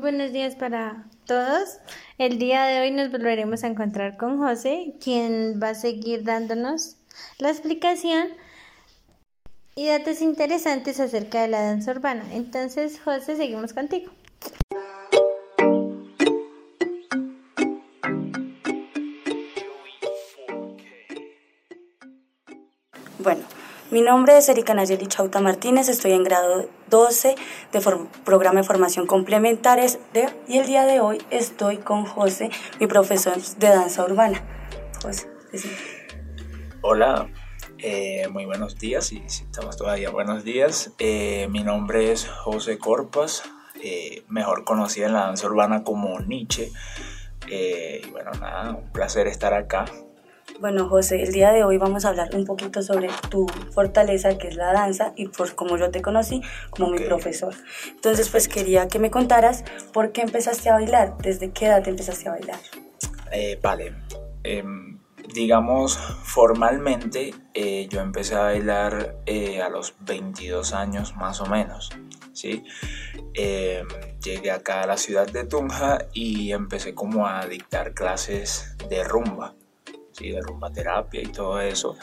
buenos días para todos. El día de hoy nos volveremos a encontrar con José, quien va a seguir dándonos la explicación y datos interesantes acerca de la danza urbana. Entonces, José, seguimos contigo. Bueno, mi nombre es Erika Nayeli Chauta Martínez, estoy en grado 12 de programa de formación complementares y el día de hoy estoy con José, mi profesor de danza urbana. José, decime. Hola, muy buenos días, y si estamos todavía buenos días. Mi nombre es José Corpas, mejor conocida en la danza urbana como Nietzsche. Y bueno, nada, un placer estar acá. Bueno, José, el día de hoy vamos a hablar un poquito sobre tu fortaleza, que es la danza, y por cómo yo te conocí como mi profesor. Entonces, pues quería que me contaras por qué empezaste a bailar, desde qué edad empezaste a bailar. Vale, digamos, formalmente yo empecé a bailar a los 22 años más o menos, ¿sí? Llegué acá a la ciudad de Tunja y empecé como a dictar clases de rumba. Sí, de rumba terapia y todo eso,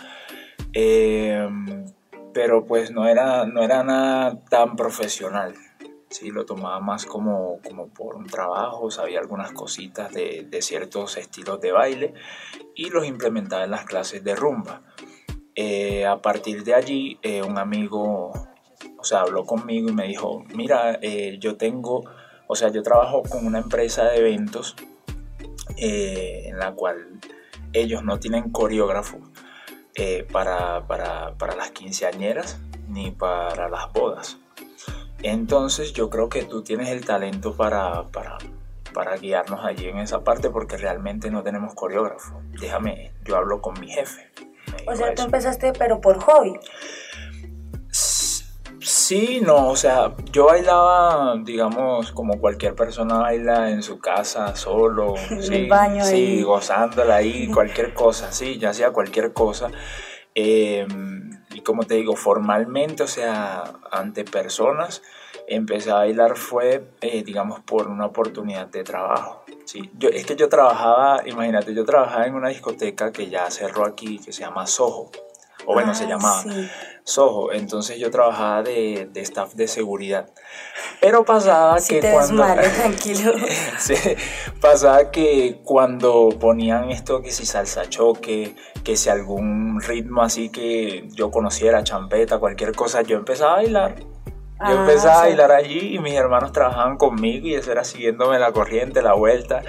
pero pues no era nada tan profesional, ¿sí? Lo tomaba más como por un trabajo, sabía algunas cositas de ciertos estilos de baile y los implementaba en las clases de rumba. A partir de allí un amigo, o sea, habló conmigo y me dijo, mira, yo trabajo con una empresa de eventos en la cual ellos no tienen coreógrafo para las quinceañeras ni para las bodas. Entonces yo creo que tú tienes el talento para guiarnos allí en esa parte, porque realmente no tenemos coreógrafo. Déjame, yo hablo con mi jefe. O sea, tú empezaste pero por hobby. Sí, no, o sea, yo bailaba, digamos, como cualquier persona baila en su casa, solo, sí, baño sí, ahí, gozándola ahí, cualquier cosa, sí, yo hacía cualquier cosa, y como te digo, formalmente, o sea, ante personas, empecé a bailar fue, digamos, por una oportunidad de trabajo, sí, yo trabajaba en una discoteca que ya cerró aquí, que se llama Soho, se llamaba, sí, Soho. Entonces yo trabajaba de staff de seguridad, pero pasaba que cuando ponían esto, que si salsa choque, que si algún ritmo así que yo conociera, champeta, cualquier cosa, yo empezaba a bailar. Yo empezaba a bailar allí y mis hermanos trabajaban conmigo y eso era siguiéndome la corriente, la vuelta.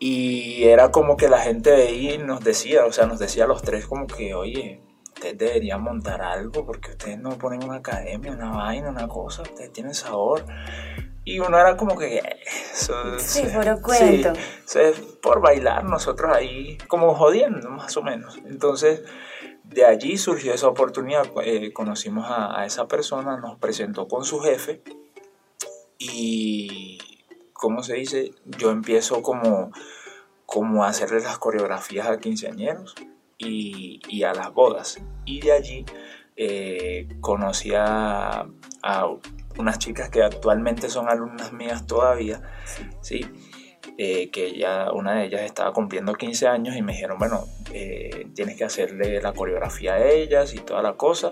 Y era como que la gente veía y nos decía a los tres como que, oye, ustedes deberían montar algo, porque ustedes no ponen una academia, una vaina, una cosa, ustedes tienen sabor. Y uno era como que... cuento. Sí, por bailar nosotros ahí, como jodiendo más o menos. Entonces, de allí surgió esa oportunidad, conocimos a esa persona, nos presentó con su jefe y... ¿Cómo se dice? Yo empiezo como a hacerle las coreografías a quinceañeros y a las bodas. Y de allí conocí a unas chicas que actualmente son alumnas mías todavía, ¿sí? Que ya una de ellas estaba cumpliendo 15 años y me dijeron, bueno, tienes que hacerle la coreografía a ellas y toda la cosa.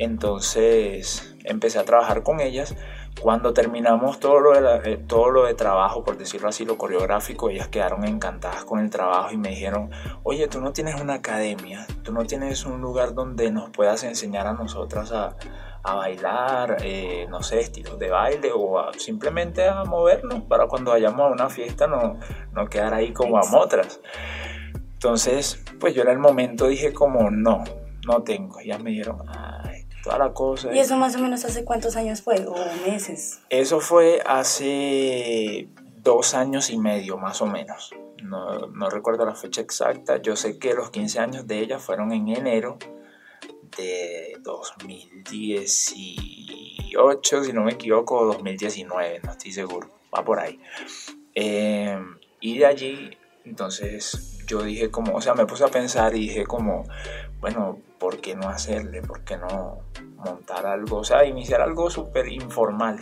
Entonces empecé a trabajar con ellas. Cuando terminamos todo lo de trabajo, por decirlo así, lo coreográfico, ellas quedaron encantadas con el trabajo y me dijeron, oye, tú no tienes una academia, tú no tienes un lugar donde nos puedas enseñar a nosotras a bailar, no sé, estilos de baile o simplemente a movernos para cuando vayamos a una fiesta no quedar ahí como a motras. Entonces, pues yo en el momento dije como, no tengo. Ellas me dijeron, toda la cosa. ¿Y eso más o menos hace cuántos años fue? ¿O meses? Eso fue hace 2 años y medio, más o menos. No recuerdo la fecha exacta. Yo sé que los 15 años de ella fueron en enero de 2018, si no me equivoco, 2019, no estoy seguro. Va por ahí. Y de allí, entonces... Yo dije como, o sea, me puse a pensar y dije como, bueno, ¿por qué no hacerle? ¿Por qué no montar algo? O sea, iniciar algo súper informal,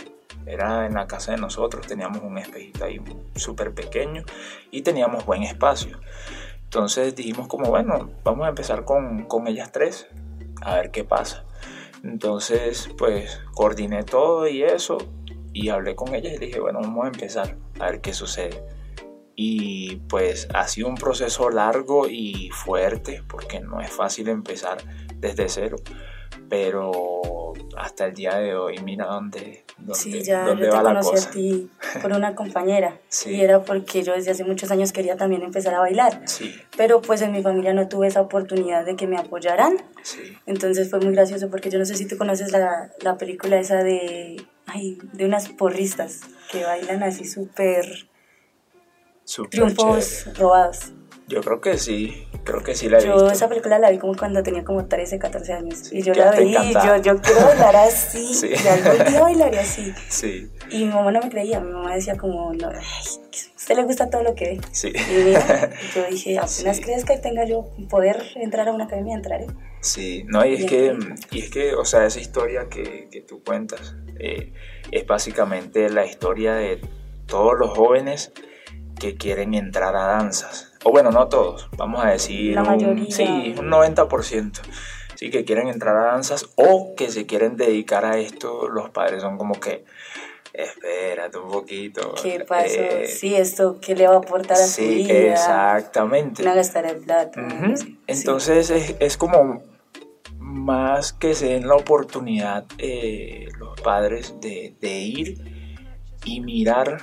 Era en la casa de nosotros, teníamos un espejito ahí súper pequeño y teníamos buen espacio. Entonces dijimos como, bueno, vamos a empezar con ellas tres, a ver qué pasa. Entonces, pues, coordiné todo y eso, y hablé con ellas y dije, bueno, vamos a empezar, a ver qué sucede. Y pues ha sido un proceso largo y fuerte, porque no es fácil empezar desde cero. Pero hasta el día de hoy, mira dónde va la cosa. Sí, ya yo te conocí a ti por una compañera. Sí. Y era porque yo desde hace muchos años quería también empezar a bailar. Sí. Pero pues en mi familia no tuve esa oportunidad de que me apoyaran. Sí. Entonces fue muy gracioso porque yo no sé si tú conoces la película esa de unas porristas que bailan así súper triunfos chévere. Robados. Yo creo que sí la he visto. Yo esa película la vi como cuando tenía como 13, 14 años. Sí, y yo la vi y yo quiero bailar así. Sí. Y algún día bailaré así. Sí. Y mi mamá no me creía. Mi mamá decía como, no, ay, a usted le gusta todo lo que ve. Sí. Y mira, yo dije, apenas crezca y tenga yo poder entrar a una academia, entraré. Sí, no, y es que, o sea, esa historia que tú cuentas es básicamente la historia de todos los jóvenes que quieren entrar a danzas. O bueno, no todos, vamos a decir la mayoría. Sí, un 90%. Sí, que quieren entrar a danzas o que se quieren dedicar a esto. Los padres son como que, espérate un poquito. ¿Qué pasó? Sí, esto, ¿qué le va a aportar a su vida? Sí, exactamente. No gastar el plata. Uh-huh. Sí. Entonces es como más que se den la oportunidad los padres de ir y mirar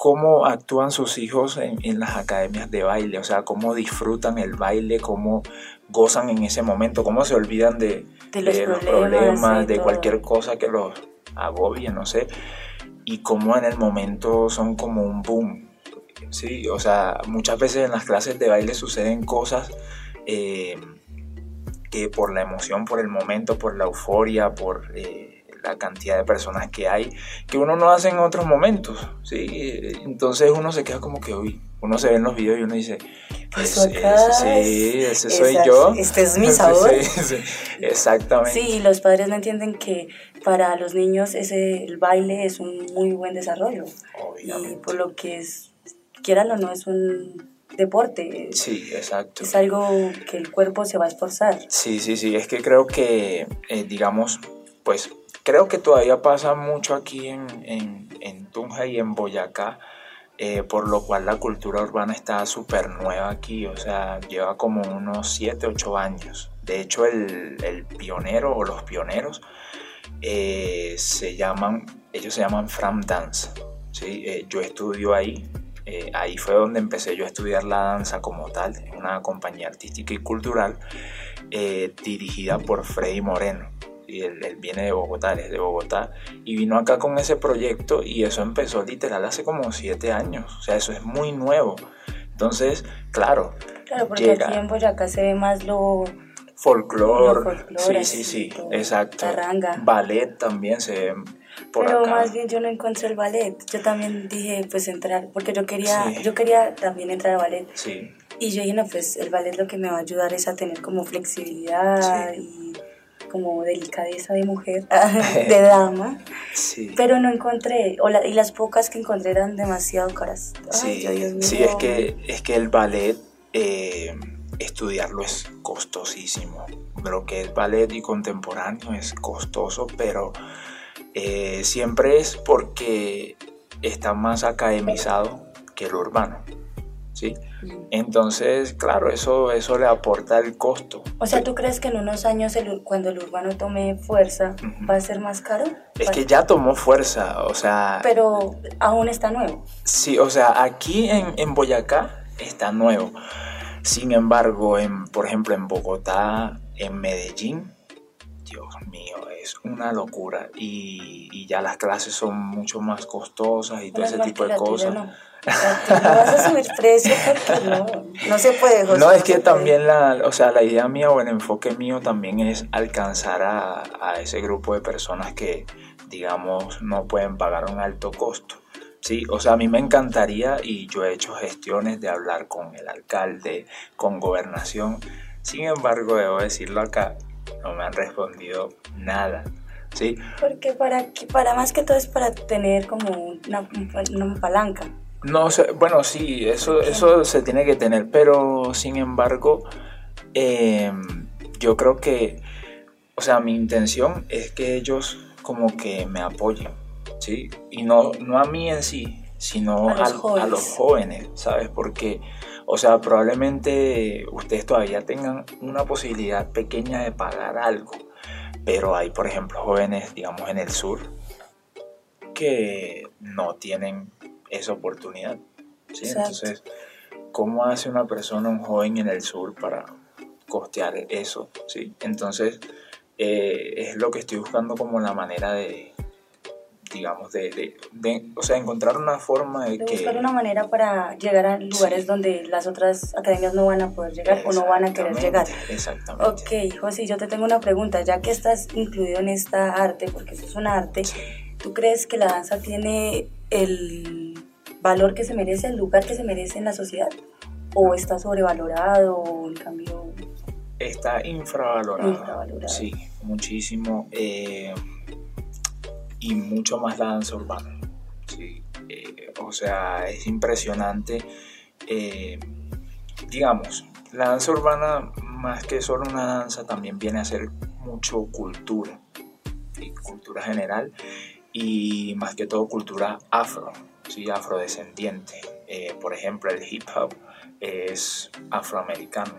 cómo actúan sus hijos en las academias de baile, o sea, cómo disfrutan el baile, cómo gozan en ese momento, cómo se olvidan de los problemas, de todo. Cualquier cosa que los agobie, no sé, y cómo en el momento son como un boom, ¿sí? O sea, muchas veces en las clases de baile suceden cosas que por la emoción, por el momento, por la euforia, por la cantidad de personas que hay, que uno no hace en otros momentos, ¿sí? Entonces uno se queda como que, uy, uno se ve en los videos y uno dice, ese soy yo. Este es mi sabor. Sí, exactamente. Sí, y los padres no entienden que para los niños el baile es un muy buen desarrollo. Obviamente. Y por lo que quieran o no, es un deporte. Sí, exacto. Es algo que el cuerpo se va a esforzar. Sí, es que creo que, digamos, pues, creo que todavía pasa mucho aquí en Tunja y en Boyacá, por lo cual la cultura urbana está súper nueva aquí, o sea, lleva como unos 7, 8 años. De hecho, el pionero o los pioneros ellos se llaman Fram Dance, ¿sí? Yo estudio ahí, ahí fue donde empecé yo a estudiar la danza como tal, en una compañía artística y cultural dirigida por Freddy Moreno. Y él viene de Bogotá, él es de Bogotá, y vino acá con ese proyecto y eso empezó literal hace como 7 años, o sea, eso es muy nuevo. Entonces, claro, porque llega. Aquí en Boyacá se ve más lo folclore, sí, exacto, carranga. Ballet también se ve por acá. Pero más bien yo no encontré el ballet, yo también dije, pues entrar, porque yo quería también entrar a ballet. Sí. Y yo dije, no, pues el ballet lo que me va a ayudar es a tener como flexibilidad, sí, y como delicadeza de mujer, de dama, sí, pero no encontré, y las pocas que encontré eran demasiado caras. Ay, sí, es que el ballet, estudiarlo es costosísimo, lo que es ballet y contemporáneo es costoso, pero siempre es porque está más academizado que el urbano, ¿sí? Entonces, claro, eso le aporta el costo. O sea, ¿tú crees que en unos años cuando el urbano tome fuerza, uh-huh, va a ser más caro? Es que ya tomó fuerza, o sea... Pero aún está nuevo. Sí, o sea, aquí en Boyacá está nuevo. Sin embargo, por ejemplo, en Bogotá, en Medellín, Dios mío, es una locura. Y ya las clases son mucho más costosas y todo ese tipo de cosas. No vas a subir precios porque no se puede. José, no, es que también la idea mía o el enfoque mío también es alcanzar a ese grupo de personas que, digamos, no pueden pagar un alto costo. Sí, o sea, a mí me encantaría, y yo he hecho gestiones de hablar con el alcalde, con gobernación. Sin embargo, debo decirlo acá, no me han respondido nada. ¿sí? Porque para más que todo es para tener como una palanca. No sé, bueno, sí, eso se tiene que tener, pero sin embargo, yo creo que, o sea, mi intención es que ellos como que me apoyen, ¿sí? Y no a mí en sí, sino a los jóvenes, ¿sabes? Porque, o sea, probablemente ustedes todavía tengan una posibilidad pequeña de pagar algo, pero hay, por ejemplo, jóvenes, digamos, en el sur que no tienen esa oportunidad, ¿sí? Exacto. Entonces, ¿cómo hace una persona, un joven en el sur para costear eso, sí? Entonces, es lo que estoy buscando como la manera de, digamos, o sea, encontrar una forma de que... buscar una manera para llegar a lugares, sí, donde las otras academias no van a poder llegar o no van a querer llegar. Exactamente. Ok, José, yo te tengo una pregunta, ya que estás incluido en esta arte, porque eso es un arte, sí. ¿Tú crees que la danza tiene el valor que se merece, el lugar que se merece en la sociedad? ¿O está sobrevalorado o en cambio...? Está infravalorado, sí, muchísimo... y mucho más la danza urbana, ¿sí? O sea, es impresionante, digamos, la danza urbana más que solo una danza también viene a ser mucho cultura, ¿sí? Cultura general y más que todo cultura afro, ¿sí? Afrodescendiente, por ejemplo el hip hop es afroamericano,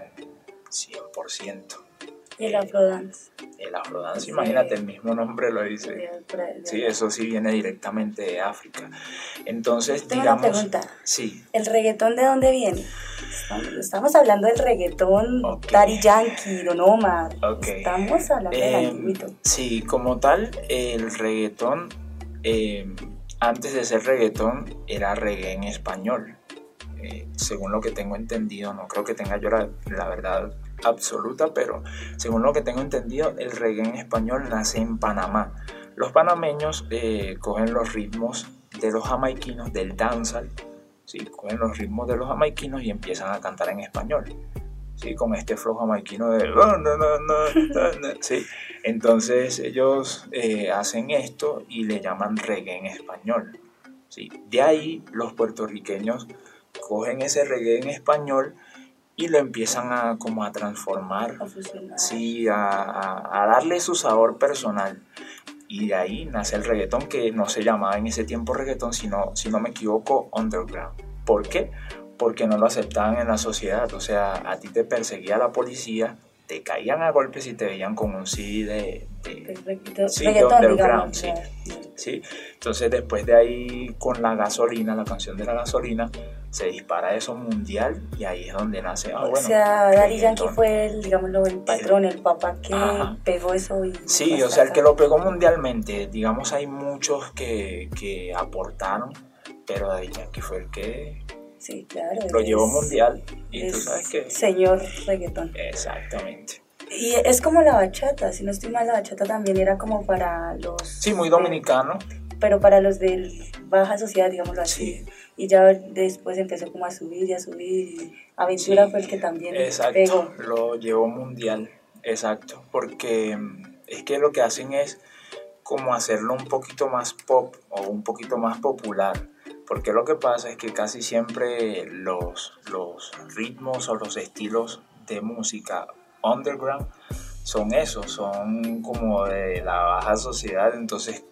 100%. Y el afrodance. El afrodance, sí, imagínate, el mismo nombre lo dice. Sí, eso sí viene directamente de África. Entonces, digamos... Tengo una pregunta. Sí. ¿El reggaetón de dónde viene? Estamos hablando del reggaetón, okay. Daddy Yankee, Don Omar. Okay. Estamos hablando del antiguito. Sí, como tal, el reggaetón, antes de ser reggaetón, era reggae en español. Según lo que tengo entendido, no creo que tenga yo la verdad absoluta, pero según lo que tengo entendido, el reggae en español nace en Panamá. Los panameños cogen los ritmos de los jamaiquinos, del dancehall, ¿sí? Cogen los ritmos de los jamaiquinos y empiezan a cantar en español, ¿sí? Con este flow jamaiquino de... ¿sí? Entonces ellos hacen esto y le llaman reggae en español, ¿sí? De ahí los puertorriqueños cogen ese reggae en español y lo empiezan a como a transformar, sí, a darle su sabor personal. Y de ahí nace el reggaetón, que no se llamaba en ese tiempo reggaetón, sino, si no me equivoco, underground. ¿Por qué? Porque no lo aceptaban en la sociedad. O sea, a ti te perseguía la policía, te caían a golpes y te veían con un CD de underground, sí, sí. Entonces después de ahí, con la gasolina, la canción de la gasolina, se dispara eso mundial y ahí es donde nace. Ah, bueno, o sea, Daddy Yankee fue el, digámoslo, el patrón, el papá que ajá. pegó eso. Y sí, o sea, el que lo pegó mundialmente. Digamos, hay muchos que aportaron, pero Daddy Yankee fue el que... Sí, claro. Lo llevó mundial y tú sabes que... Señor reggaetón. Exactamente. Y es como la bachata, si no estoy mal, la bachata también era como para los... Sí, muy dominicano. Pero para los de baja sociedad, digámoslo así. Sí. Y ya después empezó como a subir y a subir. Y Aventura, sí, fue el que también pegó. Lo llevó mundial, exacto. Porque es que lo que hacen es como hacerlo un poquito más pop o un poquito más popular. Porque lo que pasa es que casi siempre los ritmos o los estilos de música underground son esos, son como de la baja sociedad, entonces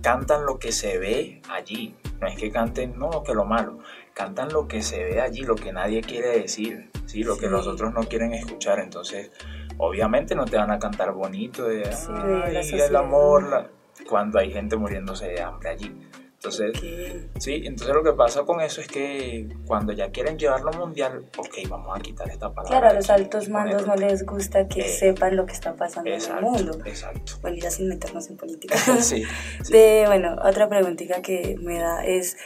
cantan lo que se ve allí, no es que canten no, que lo malo, cantan lo que se ve allí, lo que nadie quiere decir, ¿sí? Lo sí. que los otros no quieren escuchar, entonces obviamente no te van a cantar bonito de sí, ay, el amor, cuando hay gente muriéndose de hambre allí. Entonces, okay. sí, entonces lo que pasa con eso es que cuando ya quieren llevarlo mundial, ok, vamos a quitar esta palabra. Claro, a los altos mandos no les gusta que sepan lo que está pasando en el mundo. Exacto. Bueno, ya sin meternos en política. Sí, sí. Bueno, otra preguntita que me da es,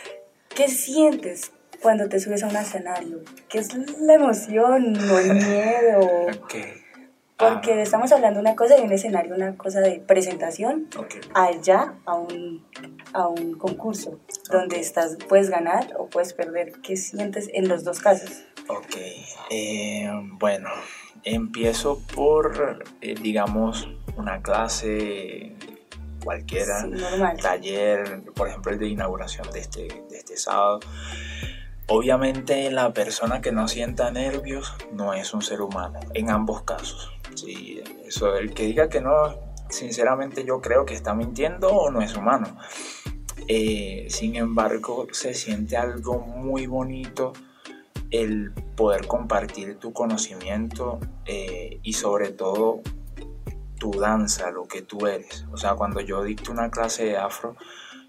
¿qué sientes cuando te subes a un escenario? ¿Qué es la emoción o el miedo? Okay. Porque estamos hablando una cosa de un escenario, una cosa de presentación, okay. allá a un concurso, okay. donde estás, puedes ganar o puedes perder. ¿Qué sientes en los dos casos? Ok, bueno, empiezo por, digamos, una clase cualquiera, sí, taller, por ejemplo el de inauguración de este sábado. Obviamente la persona que no sienta nervios no es un ser humano, en ambos casos. Sí, eso, el que diga que no, sinceramente yo creo que está mintiendo o no es humano. Sin embargo, se siente algo muy bonito el poder compartir tu conocimiento y sobre todo tu danza, lo que tú eres. O sea, cuando yo dicto una clase de afro,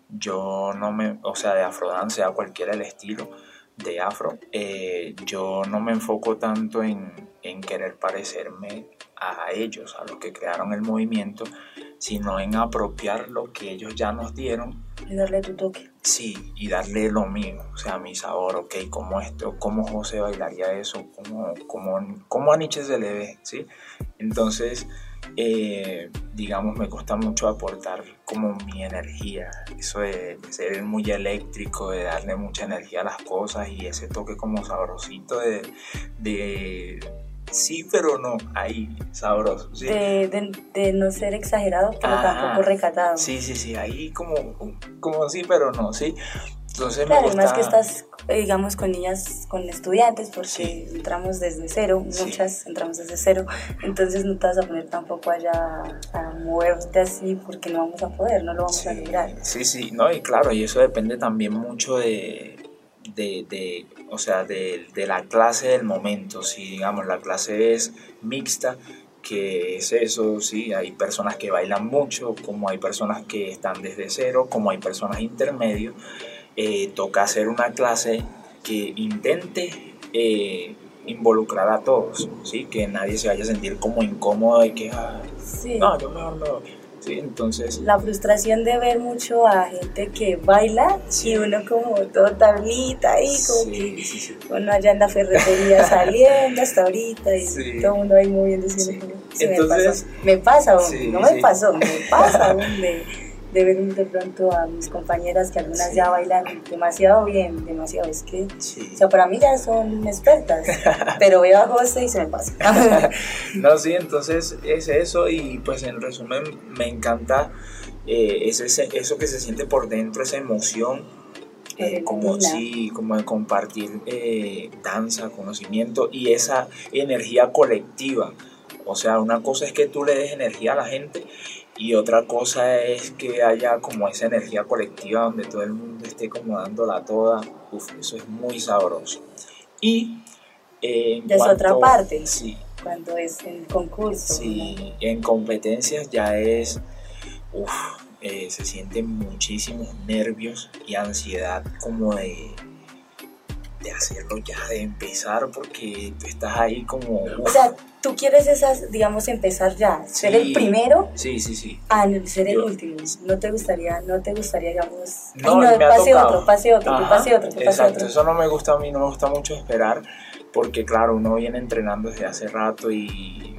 yo no me, o sea, de afrodance, a cualquiera el estilo de afro, yo no me enfoco tanto en querer parecerme a ellos, a los que crearon el movimiento, sino en apropiar lo que ellos ya nos dieron y darle tu toque. Sí, y darle lo mío, o sea, mi sabor, ok, como esto, como José bailaría eso, como a Nietzsche se le ve, ¿sí? Entonces, digamos, me cuesta mucho aportar como mi energía, eso de ser muy eléctrico, de darle mucha energía a las cosas y ese toque como sabrosito de sí, pero no, ahí, sabroso, ¿sí? De no ser exagerado, pero tampoco recatado. Sí, ahí como sí, pero no, ¿sí? Entonces claro, me gusta... Además que estás, digamos, con niñas, con estudiantes, porque sí, entramos desde cero, muchas sí, entramos desde cero, entonces no te vas a poner tampoco allá a moverte así, porque no vamos a poder, no lo vamos sí, a lograr. Sí, no, y claro, y eso depende también mucho de la clase del momento. Si digamos la clase es mixta, que es eso, sí, hay personas que bailan mucho, como hay personas que están desde cero, como hay personas intermedios, toca hacer una clase que intente involucrar a todos, sí, que nadie se vaya a sentir como incómodo de que sí, no, yo mejor no. Sí, entonces... La frustración de ver mucho a gente que baila sí, y uno como todo tablita ahí, como sí, que sí. Uno allá en la ferretería saliendo hasta ahorita y sí, todo el mundo ahí moviendo sí. Sí, entonces, me pasa, de ver de pronto a mis compañeras que algunas sí, ya bailan demasiado bien, demasiado, es que, sí, o sea, para mí ya son expertas, pero veo a José y se me pasa. No, sí, entonces es eso y pues en resumen me encanta eso que se siente por dentro, esa emoción. Como sí, como de compartir danza, conocimiento y esa energía colectiva. O sea, una cosa es que tú le des energía a la gente y otra cosa es que haya como esa energía colectiva donde todo el mundo esté como dándola toda. Uf, eso es muy sabroso. Y ya es otra parte, sí, cuando es en concurso. Sí, ¿no? En competencias ya es... se sienten muchísimos nervios y ansiedad como de hacerlo ya, de empezar, porque tú estás ahí como... O sea, tú quieres esas, digamos, empezar ya, sí, ser el primero sí. a ser el último. No te gustaría, digamos, no, ay, no pase otro. Eso no me gusta a mí, no me gusta mucho esperar, porque claro, uno viene entrenando desde hace rato y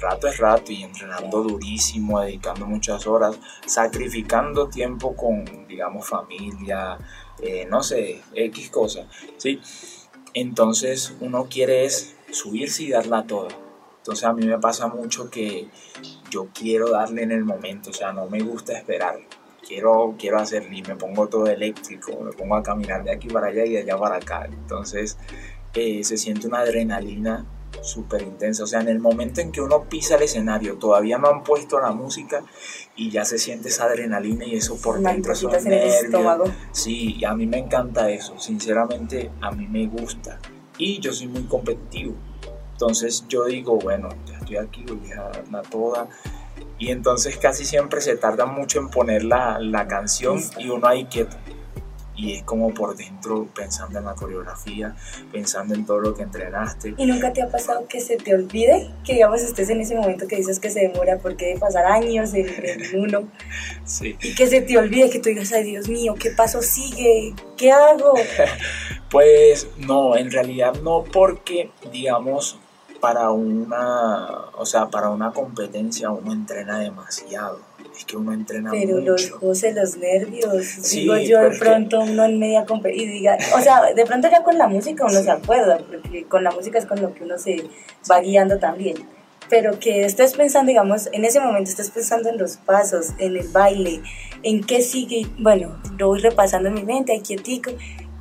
rato es rato, y entrenando durísimo, dedicando muchas horas, sacrificando tiempo con, digamos, familia, no sé, X cosas, ¿sí? Entonces uno quiere es subirse y darla toda. Entonces a mí me pasa mucho que yo quiero darle en el momento, o sea, no me gusta esperar. Quiero hacerle y me pongo todo eléctrico, me pongo a caminar de aquí para allá y de allá para acá. Entonces se siente una adrenalina súper intensa, o sea, en el momento en que uno pisa el escenario, todavía no han puesto la música y ya se siente esa adrenalina y eso por dentro, esos nervios. Sí, y a mí me encanta eso, sinceramente a mí me gusta y yo soy muy competitivo, entonces yo digo, bueno, ya estoy aquí, voy a darla toda y entonces casi siempre se tarda mucho en poner la canción y uno ahí quieto. Y es como por dentro, pensando en la coreografía, pensando en todo lo que entrenaste. ¿Y nunca te ha pasado que se te olvide? Que digamos estés en ese momento que dices que se demora porque debe pasar años en uno. Sí. Y que se te olvide, que tú digas, ay Dios mío, ¿qué paso sigue? ¿Qué hago? Pues no, en realidad no, porque digamos para una competencia uno entrena demasiado. Es que uno entrena mucho. Pero los nervios, sí, digo yo, de pronto uno en media competencia, y diga, o sea, de pronto ya con la música uno sí, se acuerda, porque con la música es con lo que uno se va guiando también, pero que estés pensando, digamos, en ese momento estés pensando en los pasos, en el baile, en qué sigue. Bueno, lo voy repasando en mi mente, ahí quietico,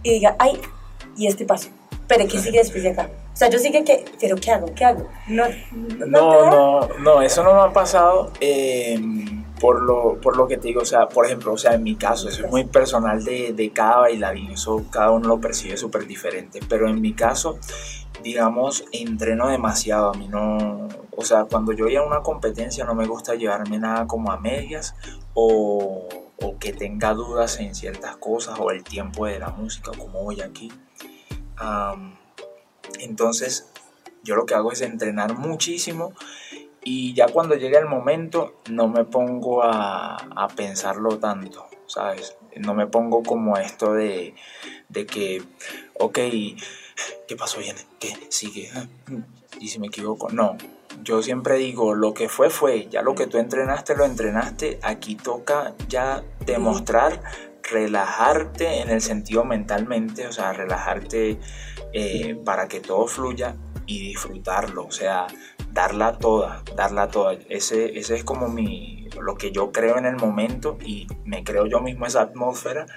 y diga, ay, y este paso, pero ¿qué sigue después de acá? O sea, yo sigue que, pero ¿qué hago? ¿Qué hago? No, eso no me ha pasado por lo que te digo, o sea, por ejemplo, o sea, en mi caso, eso es muy personal de cada bailarín, eso cada uno lo percibe súper diferente, pero en mi caso, digamos, entreno demasiado, a mí no, o sea, cuando yo voy a una competencia no me gusta llevarme nada como a medias o que tenga dudas en ciertas cosas o el tiempo de la música, como voy aquí. Entonces yo lo que hago es entrenar muchísimo y ya cuando llega el momento no me pongo a pensarlo tanto, ¿sabes? No me pongo como esto de que, ok, ¿qué pasó? ¿Qué sigue? ¿Y si me equivoco? No, yo siempre digo, lo que fue, ya lo que tú entrenaste, lo entrenaste, aquí toca ya demostrar, relajarte en el sentido mentalmente, o sea, relajarte para que todo fluya y disfrutarlo, o sea, darla toda. Ese es como lo que yo creo en el momento y me creo yo mismo esa atmósfera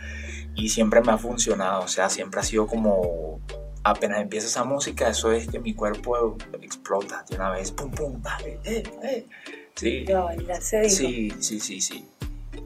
y siempre me ha funcionado, o sea, siempre ha sido como apenas empieza esa música, eso es que mi cuerpo explota de una vez, pum, pum, dale, Sí. No, ya se dijo. Sí.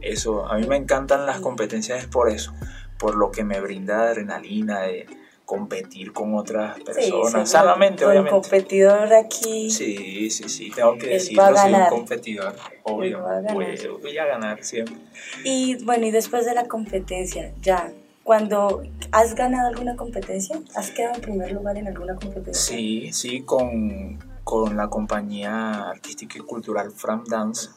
Eso, a mí me encantan las competencias es por eso, por lo que me brinda de adrenalina, de competir con otras personas, sí, sanamente, obviamente. Un competidor aquí. Sí, tengo que decirlo, soy un competidor, obvio, voy a ganar siempre. Y bueno, y después de la competencia, ya, cuando has ganado alguna competencia, ¿has quedado en primer lugar en alguna competencia? Sí, con la compañía artística y cultural Fram Dance,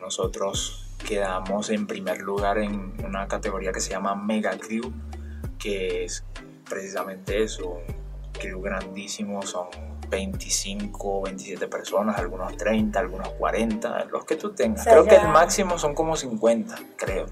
nosotros quedamos en primer lugar en una categoría que se llama Mega Crew, que es precisamente eso, un crew grandísimo, son 25, 27 personas, algunos 30, algunos 40, los que tú tengas. O sea, creo que el máximo son como 50, creo.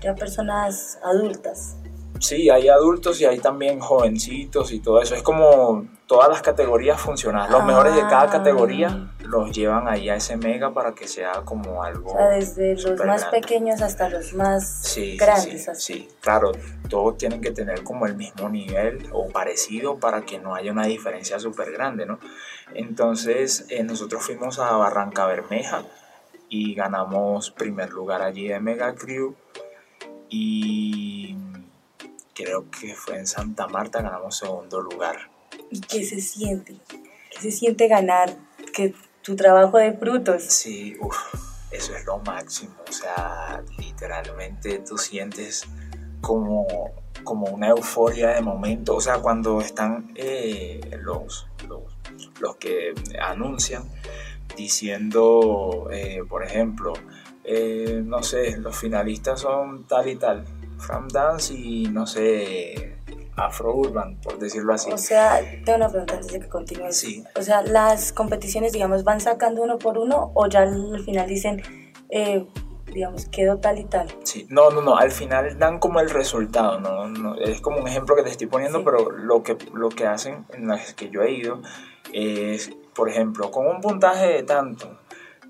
Ya personas adultas. Sí, hay adultos y hay también jovencitos y todo eso. Es como todas las categorías funcionan. Los mejores de cada categoría los llevan ahí a ese mega para que sea como algo. O sea, desde los más pequeños hasta los más grandes. Sí, claro. Todos tienen que tener como el mismo nivel o parecido para que no haya una diferencia súper grande, ¿no? Entonces, nosotros fuimos a Barranca Bermeja y ganamos primer lugar allí de Mega Crew y creo que fue en Santa Marta, ganamos segundo lugar. ¿Y qué se siente? ¿Qué se siente ganar? Que tu trabajo de frutos. Sí, eso es lo máximo. O sea, literalmente tú sientes como una euforia de momento. O sea, cuando están los que anuncian diciendo, por ejemplo, no sé, los finalistas son tal y tal. Fram Dance y no sé, Afro Urban, por decirlo así. O sea, tengo una pregunta antes de que continúes. Sí. O sea, las competiciones, digamos, van sacando uno por uno o ya al final dicen, digamos, quedó tal y tal. Sí, no, al final dan como el resultado, no es como un ejemplo que te estoy poniendo, sí. Pero lo que hacen en las que yo he ido es, por ejemplo, con un puntaje de tanto,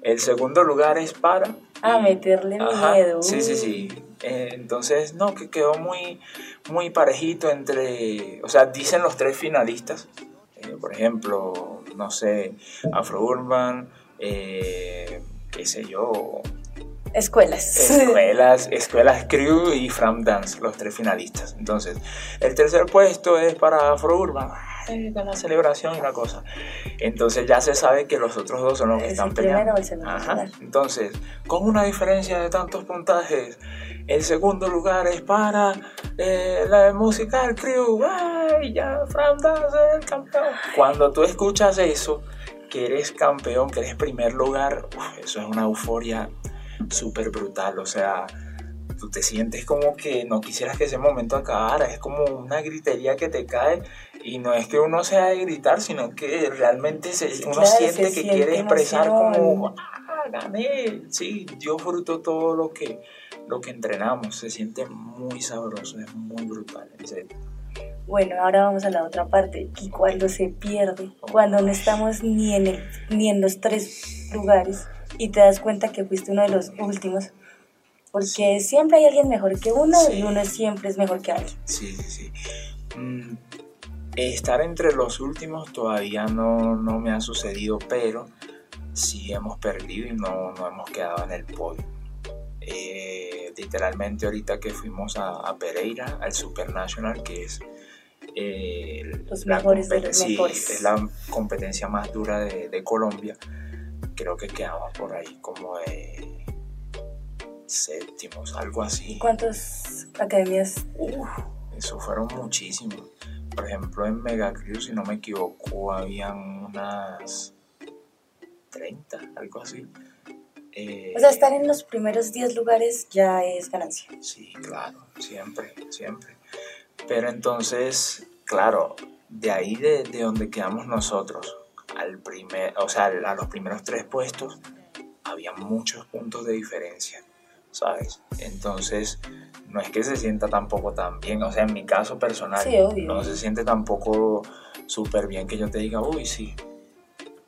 el segundo lugar es para. Meterle miedo. Sí. Entonces, no, que quedó muy, muy parejito entre, o sea, dicen los tres finalistas, por ejemplo, no sé, Afro Urban, qué sé yo. Escuelas Crew y Fram Dance, los tres finalistas. Entonces, el tercer puesto es para Afro Urban, la celebración y la cosa. Entonces ya se sabe que los otros dos son los que están peleando. Entonces, con una diferencia de tantos puntajes, el segundo lugar es para la musical Crew. ¡Ay, ya Fram Dance es el campeón! Cuando tú escuchas eso, que eres campeón, que eres primer lugar, eso es una euforia súper brutal, o sea, tú te sientes como que no quisieras que ese momento acabara, es como una gritería que te cae y no es que uno sea de gritar, sino que realmente uno siente que quiere expresar como, gané, sí, yo fruto todo lo que entrenamos, se siente muy sabroso, es muy brutal, en serio. Bueno, ahora vamos a la otra parte. Y cuando se pierde, cuando no estamos ni en los tres lugares y te das cuenta que fuiste uno de los últimos, porque siempre hay alguien mejor que uno, sí, y uno siempre es mejor que alguien. Sí, sí, sí. Estar entre los últimos todavía no me ha sucedido, pero sí hemos perdido y no hemos quedado en el podio. Literalmente ahorita que fuimos a Pereira, al Supernacional, que es es la competencia más dura de Colombia, creo que quedamos por ahí como de séptimos, algo así. ¿Cuántas academias? Eso fueron muchísimos. Por ejemplo, en Megacrew, si no me equivoco, habían unas 30, algo así. O sea, estar en los primeros 10 lugares ya es ganancia. Sí, claro, siempre, siempre. Pero entonces, claro, de ahí de donde quedamos nosotros, a los primeros 3 puestos, había muchos puntos de diferencia, ¿sabes? Entonces, no es que se sienta tampoco tan bien, o sea, en mi caso personal, sí, no se siente tampoco súper bien que yo te diga, uy, sí,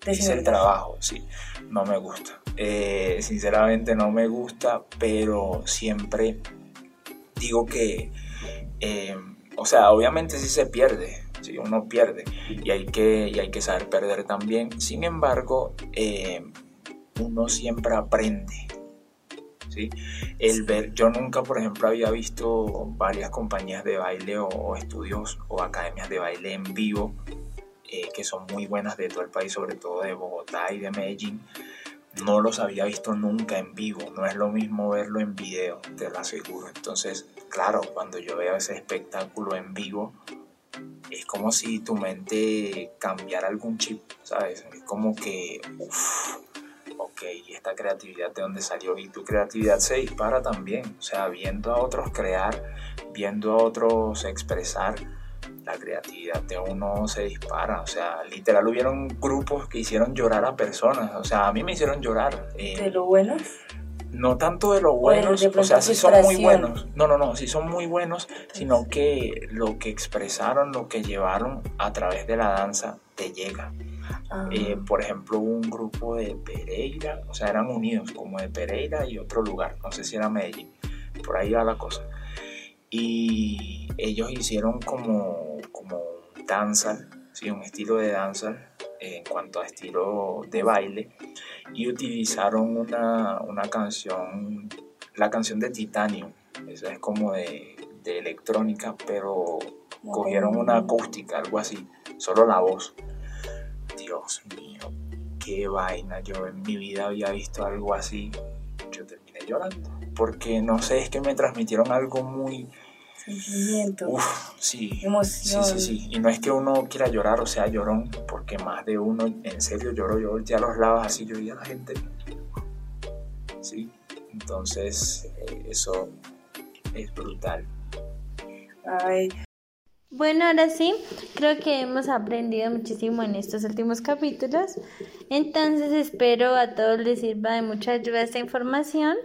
hice el trabajo, sí, no me gusta. Sinceramente no me gusta, pero siempre digo que, o sea, obviamente sí se pierde, sí, uno pierde y hay que saber perder también. Sin embargo, uno siempre aprende, ¿sí? Yo nunca, por ejemplo, había visto varias compañías de baile o estudios o academias de baile en vivo, que son muy buenas de todo el país, sobre todo de Bogotá y de Medellín. No los había visto nunca en vivo, no es lo mismo verlo en video, te lo aseguro. Entonces, claro, cuando yo veo ese espectáculo en vivo, es como si tu mente cambiara algún chip, ¿sabes? Es como que, ok, esta creatividad de dónde salió, y tu creatividad se dispara también. O sea, viendo a otros crear, viendo a otros expresar, la creatividad de uno se dispara. O sea, literal hubieron grupos que hicieron llorar a personas. O sea, a mí me hicieron llorar. ¿De lo buenos? No tanto de lo buenos, o sea, sí son muy buenos. No, sí son muy buenos, sino que lo que expresaron, lo que llevaron a través de la danza, te llega. Por ejemplo, un grupo de Pereira, o sea, eran unidos como de Pereira y otro lugar, no sé si era Medellín, por ahí va la cosa. Y ellos hicieron como danza, ¿sí? Un estilo de danza en cuanto a estilo de baile, y utilizaron una canción, la canción de Titanium, esa es como de electrónica, pero cogieron una acústica, algo así, solo la voz. Dios mío, qué vaina, yo en mi vida había visto algo así, yo terminé llorando, porque no sé, es que me transmitieron algo muy... Sentimiento, sí, emoción. Sí, y no es que uno quiera llorar o sea llorón, porque más de uno en serio lloró, yo volteé a los lados así, yo vi a la gente, sí, entonces eso es brutal. Ay. Bueno, ahora sí, creo que hemos aprendido muchísimo en estos últimos capítulos, entonces espero a todos les sirva de mucha ayuda esta información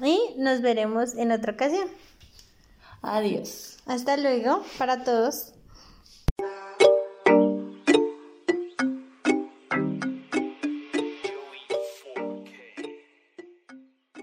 y nos veremos en otra ocasión. Adiós. Hasta luego para todos.